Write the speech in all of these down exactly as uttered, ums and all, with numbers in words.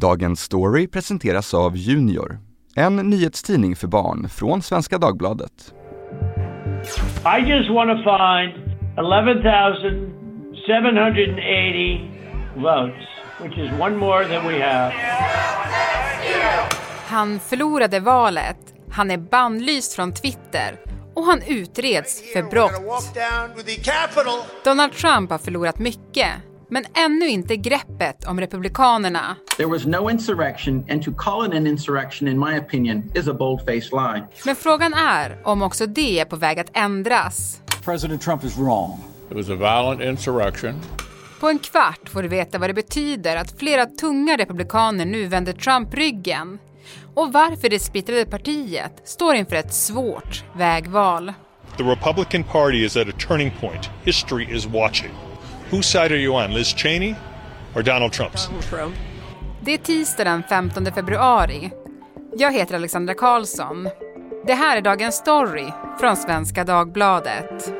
Dagens story presenteras av Junior, en nyhetstidning för barn från Svenska Dagbladet. I just want to find eleven thousand seven hundred eighty votes, which is one more than we have. Han förlorade valet. Han är bannlyst från Twitter och han utreds för brott. Donald Trump har förlorat mycket, men ännu inte greppet om republikanerna. There was no insurrection, and to call it an insurrection in my opinion is a bold-faced lie. Men frågan är om också det är på väg att ändras. President Trump is wrong. It was a violent insurrection. På en kvart får du veta vad det betyder att flera tunga republikaner nu vänder Trump ryggen och varför det splittrade partiet står inför ett svårt vägval. The Republican Party is at a turning point. History is watching. Whose side are you on, Liz Cheney or Donald Trump's? Donald Trump. Det är tisdag den femtonde februari. Jag heter Alexandra Karlsson. Det här är Dagens story från Svenska Dagbladet.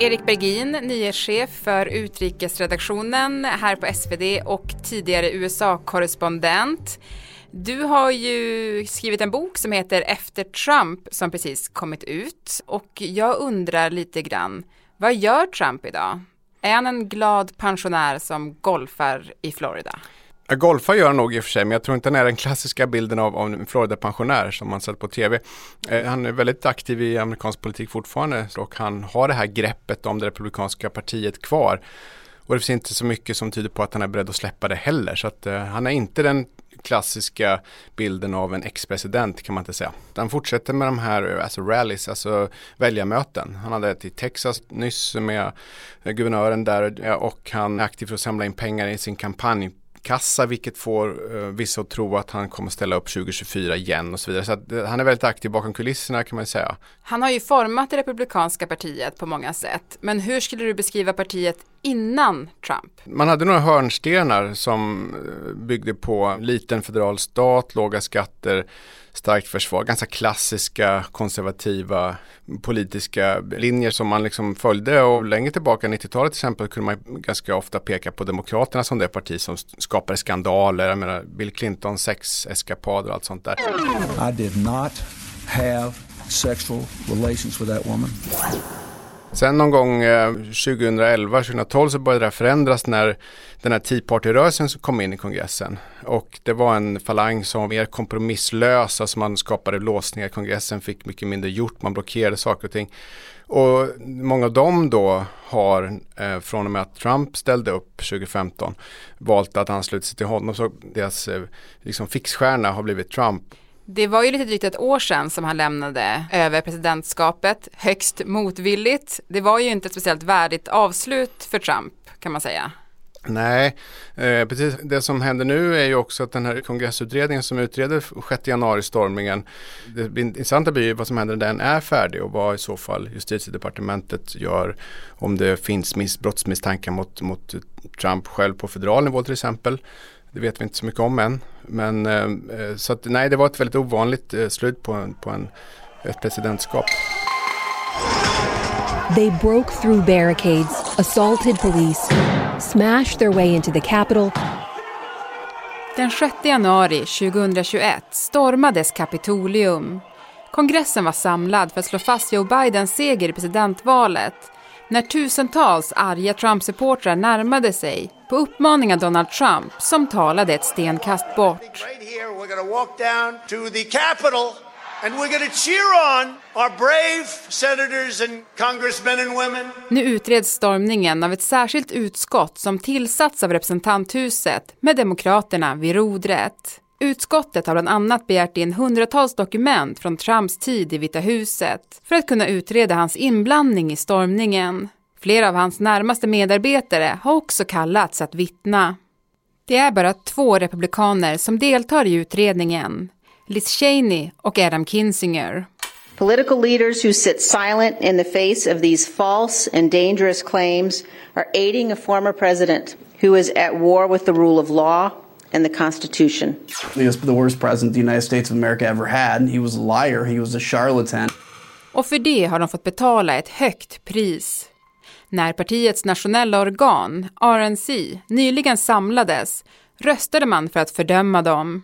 Erik Bergin, nyhetschef för utrikesredaktionen här på S V D och tidigare U S A-korrespondent. Du har ju skrivit en bok som heter Efter Trump som precis kommit ut. Och jag undrar lite grann, vad gör Trump idag? Är han en glad pensionär som golfar i Florida? Golfar gör han nog i och för sig, men jag tror inte han är den klassiska bilden av, av en Florida-pensionär som man sett på tv. Eh, han är väldigt aktiv i amerikansk politik fortfarande och han har det här greppet om det republikanska partiet kvar. Och det finns inte så mycket som tyder på att han är beredd att släppa det heller. Så att, eh, han är inte den klassiska bilden av en ex-president kan man inte säga. Han fortsätter med de här alltså rallies, alltså väljarmöten. Han hade ett i Texas nyss med guvernören där och han är aktiv för att samla in pengar i sin kampanj. Kassa, vilket får eh, vissa att tro att han kommer ställa upp tjugo tjugofyra igen och så vidare. Så att, eh, han är väldigt aktiv bakom kulisserna kan man säga. Han har ju format det republikanska partiet på många sätt. Men hur skulle du beskriva partiet innan Trump? Man hade några hörnstenar som byggde på liten federal stat, låga skatter, starkt försvar. Ganska klassiska, konservativa, politiska linjer som man liksom följde. Och längre tillbaka, nittiotalet till exempel, kunde man ganska ofta peka på Demokraterna som det parti som skapade skandaler. Jag menar, Bill Clinton, sex-eskapader och allt sånt där. I did not have sexual relations with that woman. Sen någon gång tjugoelva tjugotolv så började det förändras när den här Tea Party-rörelsen kom in i kongressen. Och det var en falang som var mer kompromisslös, alltså man skapade låsningar i kongressen, fick mycket mindre gjort, man blockerade saker och ting. Och många av dem då har eh, från och med att Trump ställde upp tjugo femton valt att ansluta sig till honom, så deras eh, liksom fixstjärna har blivit Trump. Det var ju lite drygt ett år sedan som han lämnade över presidentskapet, högst motvilligt. Det var ju inte ett speciellt värdigt avslut för Trump kan man säga. Nej, eh, precis. Det som händer nu är ju också att den här kongressutredningen som utreder sjätte januari-stormningen, det intressanta blir ju vad som händer när den är färdig och vad i så fall justitiedepartementet gör om det finns miss, brottsmisstankar mot, mot Trump själv på federal nivå till exempel. Det vet vi inte så mycket om än. Men, eh, så att, nej, det var ett väldigt ovanligt eh, slut på, en, på en, ett presidentskap. They broke through barricades, assaulted police, smashed their way into the Capitol. Den sjätte januari tjugohundratjugoett stormades Kapitolium. Kongressen var samlad för att slå fast Joe Bidens seger i presidentvalet. När tusentals arga Trump-supportrar närmade sig på uppmaning av Donald Trump som talade ett stenkast bort. Nu utreds stormningen av ett särskilt utskott som tillsatts av representanthuset med demokraterna vid rodret. Utskottet har bland annat begärt in hundratals dokument från Trumps tid i Vita huset för att kunna utreda hans inblandning i stormningen. Flera av hans närmaste medarbetare har också kallats att vittna. Det är bara två republikaner som deltar i utredningen, Liz Cheney och Adam Kinzinger. Political leaders who sit silent in the face of these false and dangerous claims are aiding a former president who is at war with the rule of law and the Constitution. He was the worst president the United States of America ever had. He was a liar, he was a charlatan. Och för det har de fått betala ett högt pris. När partiets nationella organ, R N C, nyligen samlades röstade man för att fördöma dem.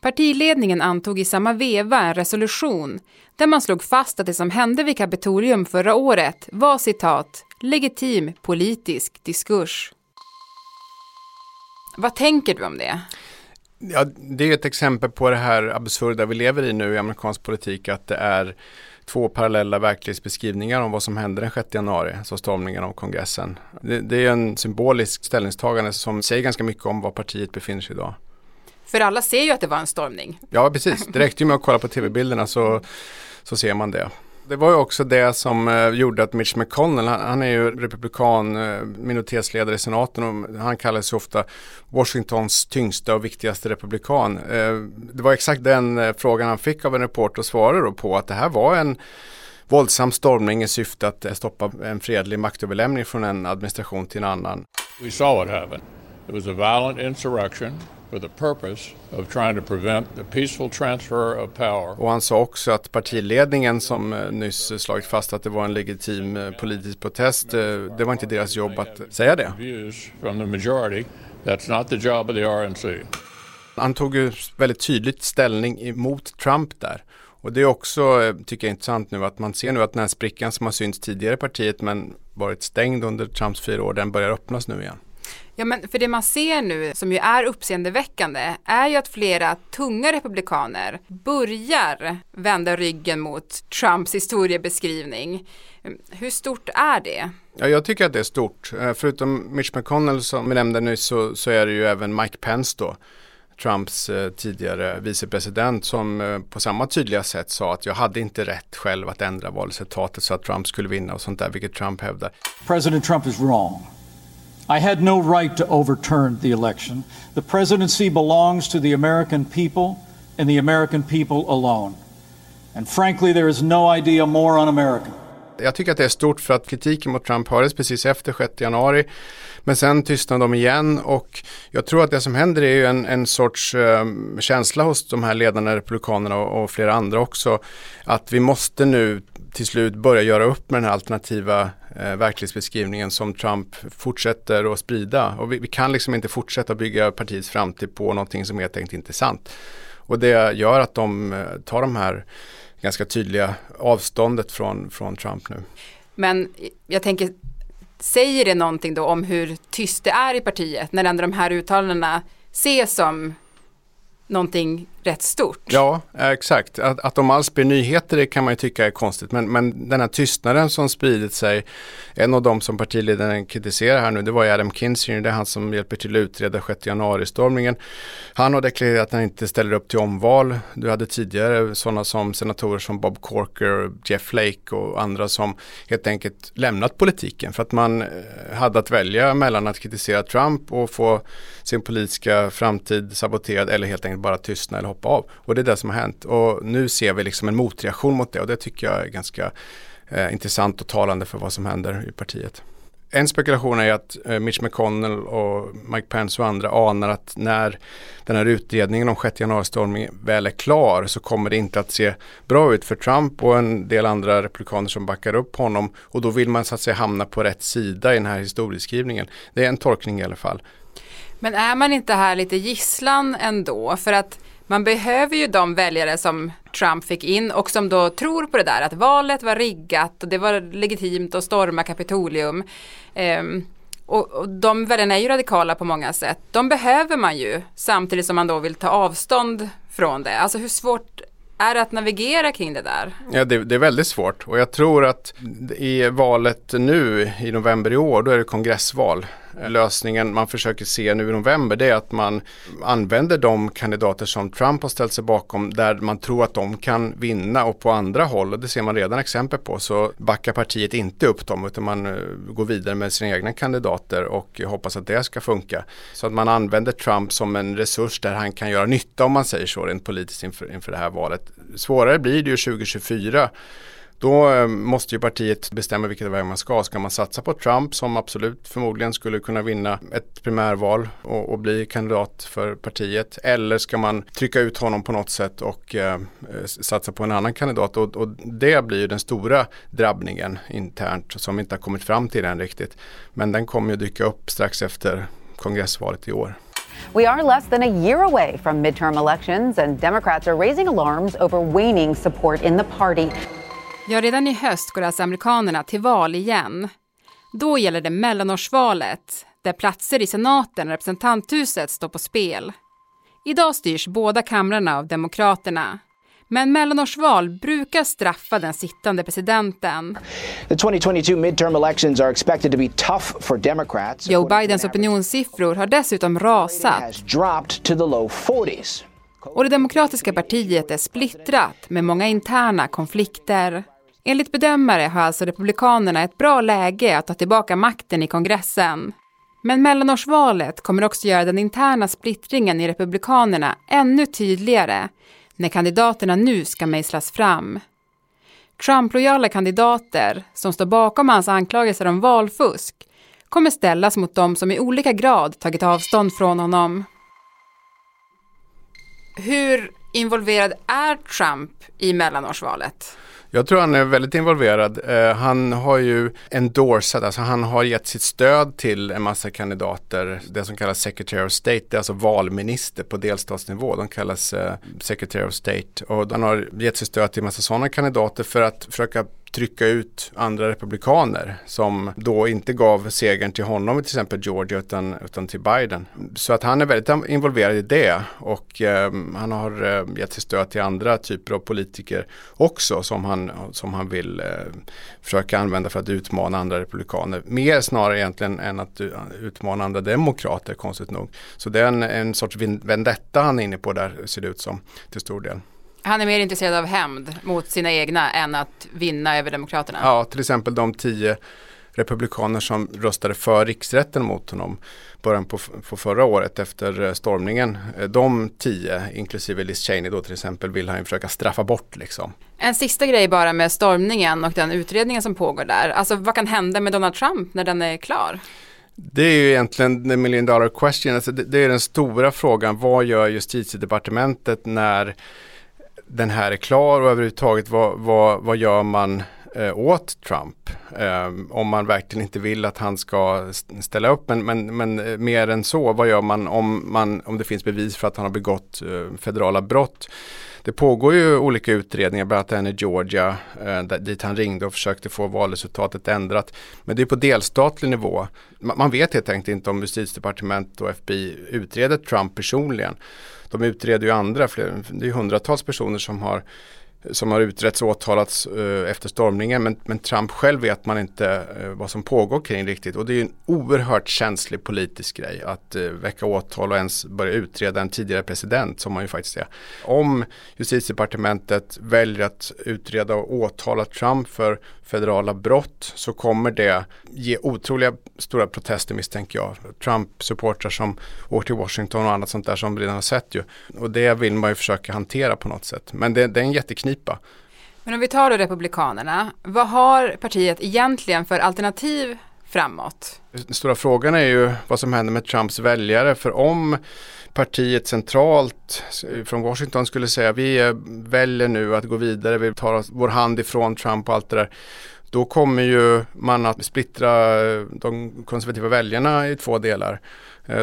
Partiledningen antog i samma veva en resolution där man slog fast att det som hände vid Kapitolium förra året var citat legitim politisk diskurs. Vad tänker du om det? Ja, det är ett exempel på det här absurda vi lever i nu i amerikansk politik, att det är två parallella verklighetsbeskrivningar om vad som hände den sjätte januari, så stormningen av kongressen. Det, det är en symbolisk ställningstagande som säger ganska mycket om var partiet befinner sig idag. För alla ser ju att det var en stormning. Ja, precis. Det räckte ju med att kolla på tv-bilderna så, så ser man det. Det var ju också det som gjorde att Mitch McConnell, han är ju republikan minoritetsledare i senaten och han kallas ofta Washingtons tyngsta och viktigaste republikan. Det var exakt den frågan han fick av en reporter och svarade då på att det här var en våldsam stormning i syfte att stoppa en fredlig maktöverlämning från en administration till en annan. We saw what happened. It was a violent insurrection. With the purpose of trying to prevent the peaceful transfer of power. Och han sa också att partiledningen som nyss slagit fast att det var en legitim politisk protest, det var inte deras jobb att säga det. From the majority, that's not the job of the R N C. Han tog ju väldigt tydligt ställning emot Trump där. Och det är också, tycker jag, intressant nu att man ser nu att den här sprickan som har synts tidigare i partiet men varit stängd under Trumps fyra år, den börjar öppnas nu igen. Ja, men för det man ser nu som ju är uppseendeväckande är ju att flera tunga republikaner börjar vända ryggen mot Trumps historiebeskrivning. Hur stort är det? Ja, jag tycker att det är stort. Förutom Mitch McConnell som vi nämnde nyss så, så är det ju även Mike Pence då, Trumps tidigare vicepresident, som på samma tydliga sätt sa att jag hade inte rätt själv att ändra valresultatet så att Trump skulle vinna och sånt där, vilket Trump hävdar. President Trump is wrong. I had no right to overturn the election. The presidency belongs to the American people and the American people alone. And frankly, there is no idea more un-American. Jag tycker att det är stort för att kritiken mot Trump hördes precis efter sjätte januari. Men sen tystnade de igen och jag tror att det som händer är ju en, en sorts eh, känsla hos de här ledarna, republikanerna och, och flera andra också. Att vi måste nu till slut börja göra upp med den här alternativa eh, verklighetsbeskrivningen som Trump fortsätter att sprida. Och vi, vi kan liksom inte fortsätta bygga partiets framtid på någonting som helt enkelt inte är sant. Och det gör att de eh, tar de här ganska tydliga avståndet från, från Trump nu. Men jag tänker, säger det någonting då om hur tyst det är i partiet när ändå de här uttalandena ses som någonting rätt stort? Ja, exakt. Att, att de alls blir nyheter, det kan man ju tycka är konstigt. Men, men den här tystnaden som spridit sig, en av de som partiledaren kritiserar här nu, det var ju Adam Kinzinger, det är han som hjälper till att utreda sjätte januari-stormningen. Han har deklarerat att han inte ställer upp till omval. Du hade tidigare sådana som senatorer som Bob Corker, Jeff Flake och andra som helt enkelt lämnat politiken för att man hade att välja mellan att kritisera Trump och få sin politiska framtid saboterad eller helt enkelt bara tystna eller hoppa av. Och det är det som har hänt. Och nu ser vi liksom en motreaktion mot det och det tycker jag är ganska eh, intressant och talande för vad som händer i partiet. En spekulation är att eh, Mitch McConnell och Mike Pence och andra anar att när den här utredningen om sjätte januari-stormningen väl är klar så kommer det inte att se bra ut för Trump och en del andra republikaner som backar upp honom. Och då vill man så att säga hamna på rätt sida i den här historieskrivningen. Det är en tolkning i alla fall. Men är man inte här lite gisslan ändå? För att man behöver ju de väljare som Trump fick in och som då tror på det där att valet var riggat och det var legitimt att storma Kapitolium. Ehm, och, och de väljarna är ju radikala på många sätt. De behöver man ju samtidigt som man då vill ta avstånd från det. Alltså hur svårt är det att navigera kring det där? Ja, det, det är väldigt svårt och jag tror att i valet nu i november i år, då är det kongressval. Lösningen man försöker se nu i november, det är att man använder de kandidater som Trump har ställt sig bakom där man tror att de kan vinna och på andra håll, och det ser man redan exempel på, så backar partiet inte upp dem utan man går vidare med sina egna kandidater och hoppas att det ska funka. Så att man använder Trump som en resurs där han kan göra nytta, om man säger så, rent politiskt inför, inför det här valet. Svårare blir det ju tjugo tjugofyra Då måste ju partiet bestämma vilket väg man ska. Ska man satsa på Trump, som absolut förmodligen skulle kunna vinna ett primärval och, och bli kandidat för partiet? Eller ska man trycka ut honom på något sätt och eh, satsa på en annan kandidat? Och, och det blir ju den stora drabbningen internt som inte har kommit fram till den riktigt. Men den kommer ju dyka upp strax efter kongressvalet i år. We are less than a year away from midterm elections and Democrats are raising alarms over waning support in the party. Ja, redan i höst går alltså amerikanerna till val igen. Då gäller det mellanårsvalet, där platser i senaten och representanthuset står på spel. Idag styrs båda kamrarna av demokraterna. Men mellanårsval brukar straffa den sittande presidenten. The twenty twenty-two midterm elections are expected to be tough for Democrats. Joe Bidens opinionssiffror har dessutom rasat. Dropped to the low forties. Och det demokratiska partiet är splittrat med många interna konflikter. Enligt bedömare har alltså republikanerna ett bra läge att ta tillbaka makten i kongressen. Men mellanårsvalet kommer också göra den interna splittringen i republikanerna ännu tydligare när kandidaterna nu ska mejslas fram. Trump-lojala kandidater som står bakom hans anklagelser om valfusk kommer ställas mot dem som i olika grad tagit avstånd från honom. Hur involverad är Trump i mellanårsvalet? Jag tror han är väldigt involverad. Eh, han har ju endorsat, alltså han har gett sitt stöd till en massa kandidater. Det som kallas Secretary of State, det är alltså valminister på delstatsnivå. De kallas eh, Secretary of State. Och han har gett sitt stöd till en massa sådana kandidater för att försöka trycka ut andra republikaner som då inte gav segern till honom, till exempel Georgia, utan, utan till Biden. Så att han är väldigt involverad i det och eh, han har eh, gett sitt stöd till andra typer av politiker också som han, som han vill eh, försöka använda för att utmana andra republikaner. Mer snarare egentligen än att utmana andra demokrater, konstigt nog. Så det är en, en sorts vendetta han är inne på där, ser det ut som, till stor del. Han är mer intresserad av hämnd mot sina egna än att vinna över demokraterna. Ja, till exempel de tio republikaner som röstade för riksrätten mot honom början på, på förra året efter stormningen. De tio, inklusive Liz Cheney då till exempel, vill han försöka straffa bort liksom. En sista grej bara med stormningen och den utredningen som pågår där. Alltså vad kan hända med Donald Trump när den är klar? Det är ju egentligen the million dollar question. Alltså, det, det är den stora frågan. Vad gör Justitiedepartementet när den här är klar och överhuvudtaget vad, vad, vad gör man eh, åt Trump eh, om man verkligen inte vill att han ska ställa upp, men, men, men mer än så, vad gör man om, man om det finns bevis för att han har begått eh, federala brott? Det pågår ju olika utredningar, bland annat en i Georgia eh, dit han ringde och försökte få valresultatet ändrat, men det är på delstatlig nivå. Man, man vet helt enkelt inte om Justitiedepartementet och F B I utreder Trump personligen. De utreder ju andra, för det är hundratals personer som har, som har utretts och åtalats eh, efter stormningen. Men, men Trump själv vet man inte eh, vad som pågår kring riktigt. Och det är ju en oerhört känslig politisk grej att eh, väcka åtal och ens börja utreda en tidigare president, som man ju faktiskt är. Om Justitiedepartementet väljer att utreda och åtala Trump för federala brott så kommer det ge otroliga stora protester, misstänker jag. Trump-supportrar som åker till Washington och annat sånt där som redan har sett ju. Och det vill man ju försöka hantera på något sätt. Men det, det är en jätteknipa. Men om vi tar då republikanerna, vad har partiet egentligen för alternativ framåt? Den stora frågan är ju vad som händer med Trumps väljare, för om partiet centralt från Washington skulle säga vi väljer nu att gå vidare, vi tar vår hand ifrån Trump och allt det där, då kommer ju man att splittra de konservativa väljarna i två delar.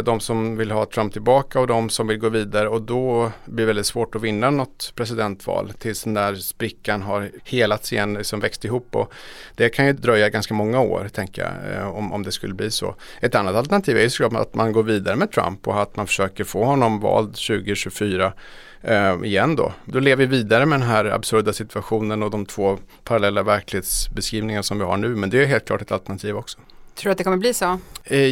De som vill ha Trump tillbaka och de som vill gå vidare, och då blir det väldigt svårt att vinna något presidentval tills den där sprickan har helats igen, liksom växt ihop, och det kan ju dröja ganska många år, tänker jag, om, om det skulle bli så. Ett annat alternativ är ju såklart att man går vidare med Trump och att man försöker få honom vald tjugo tjugofyra eh, igen då. Då lever vi vidare med den här absurda situationen och de två parallella verklighetsbeskrivningar som vi har nu, men det är helt klart ett alternativ också. Tror du att det kommer bli så?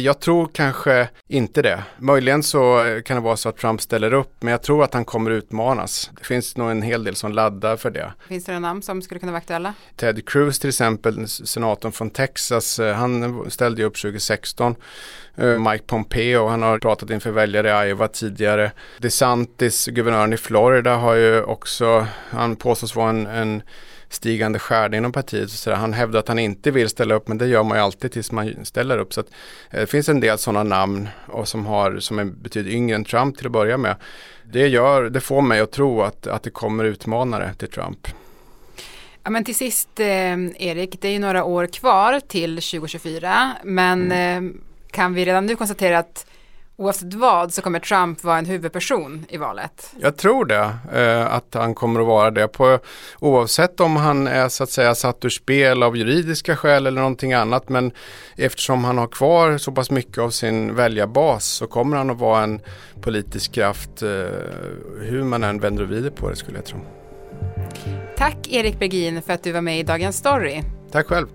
Jag tror kanske inte det. Möjligen så kan det vara så att Trump ställer upp, men jag tror att han kommer utmanas. Det finns nog en hel del som laddar för det. Finns det några namn som skulle kunna vara aktuella? Ted Cruz till exempel, senatorn från Texas, han ställde upp tjugo sexton. Mike Pompeo, han har pratat inför väljare i Iowa tidigare. DeSantis, guvernören i Florida, har ju också, han påstås vara en, en stigande skärde inom partiet. Så han hävdar att han inte vill ställa upp, men det gör man ju alltid tills man ställer upp. Så att, eh, det finns en del sådana namn och som, har, som är betydligt yngre än Trump till att börja med. Det, gör, det får mig att tro att, att det kommer utmanare till Trump. Ja, men till sist eh, Erik, det är ju några år kvar till tjugo tjugofyra, men mm. eh, kan vi redan nu konstatera att oavsett vad så kommer Trump vara en huvudperson i valet? Jag tror det, eh, att han kommer att vara det. På, oavsett om han är så att säga satt ur spel av juridiska skäl eller någonting annat. Men eftersom han har kvar så pass mycket av sin väljarbas så kommer han att vara en politisk kraft eh, hur man än vänder och vrider på det, skulle jag tro. Tack Erik Bergin för att du var med i Dagens Story. Tack själv.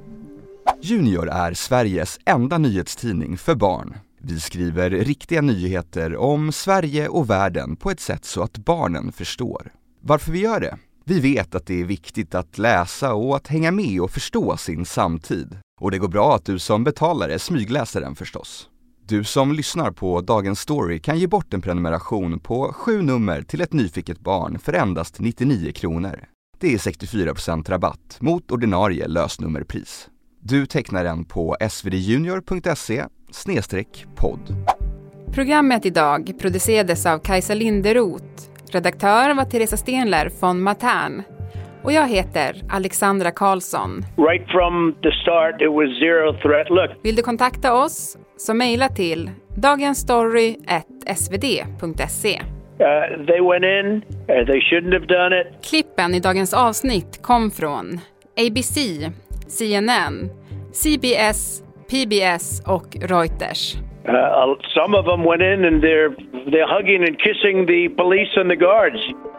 Junior är Sveriges enda nyhetstidning för barn. Vi skriver riktiga nyheter om Sverige och världen på ett sätt så att barnen förstår. Varför vi gör det? Vi vet att det är viktigt att läsa och att hänga med och förstå sin samtid. Och det går bra att du som betalare smygläser den förstås. Du som lyssnar på Dagens Story kan ge bort en prenumeration på sju nummer till ett nyfiket barn för endast nittionio kronor. Det är sextiofyra procent rabatt mot ordinarie lösnummerpris. Du tecknar den på s v d junior punkt se snedstreck podd. Programmet idag producerades av Kajsa Linderoth. Redaktör var Theresa Stenler från Matern. Och jag heter Alexandra Karlsson. Right from the start it was zero threat. Look. Vill du kontakta oss så mejla till dagensstory at s v d punkt se. Uh, they went in, uh, they shouldn't have done it. Klippen i dagens avsnitt kom från A B C, C N N, C B S, P B S och Reuters. Uh, some of them went in and they're, they're hugging and kissing the police and the guards.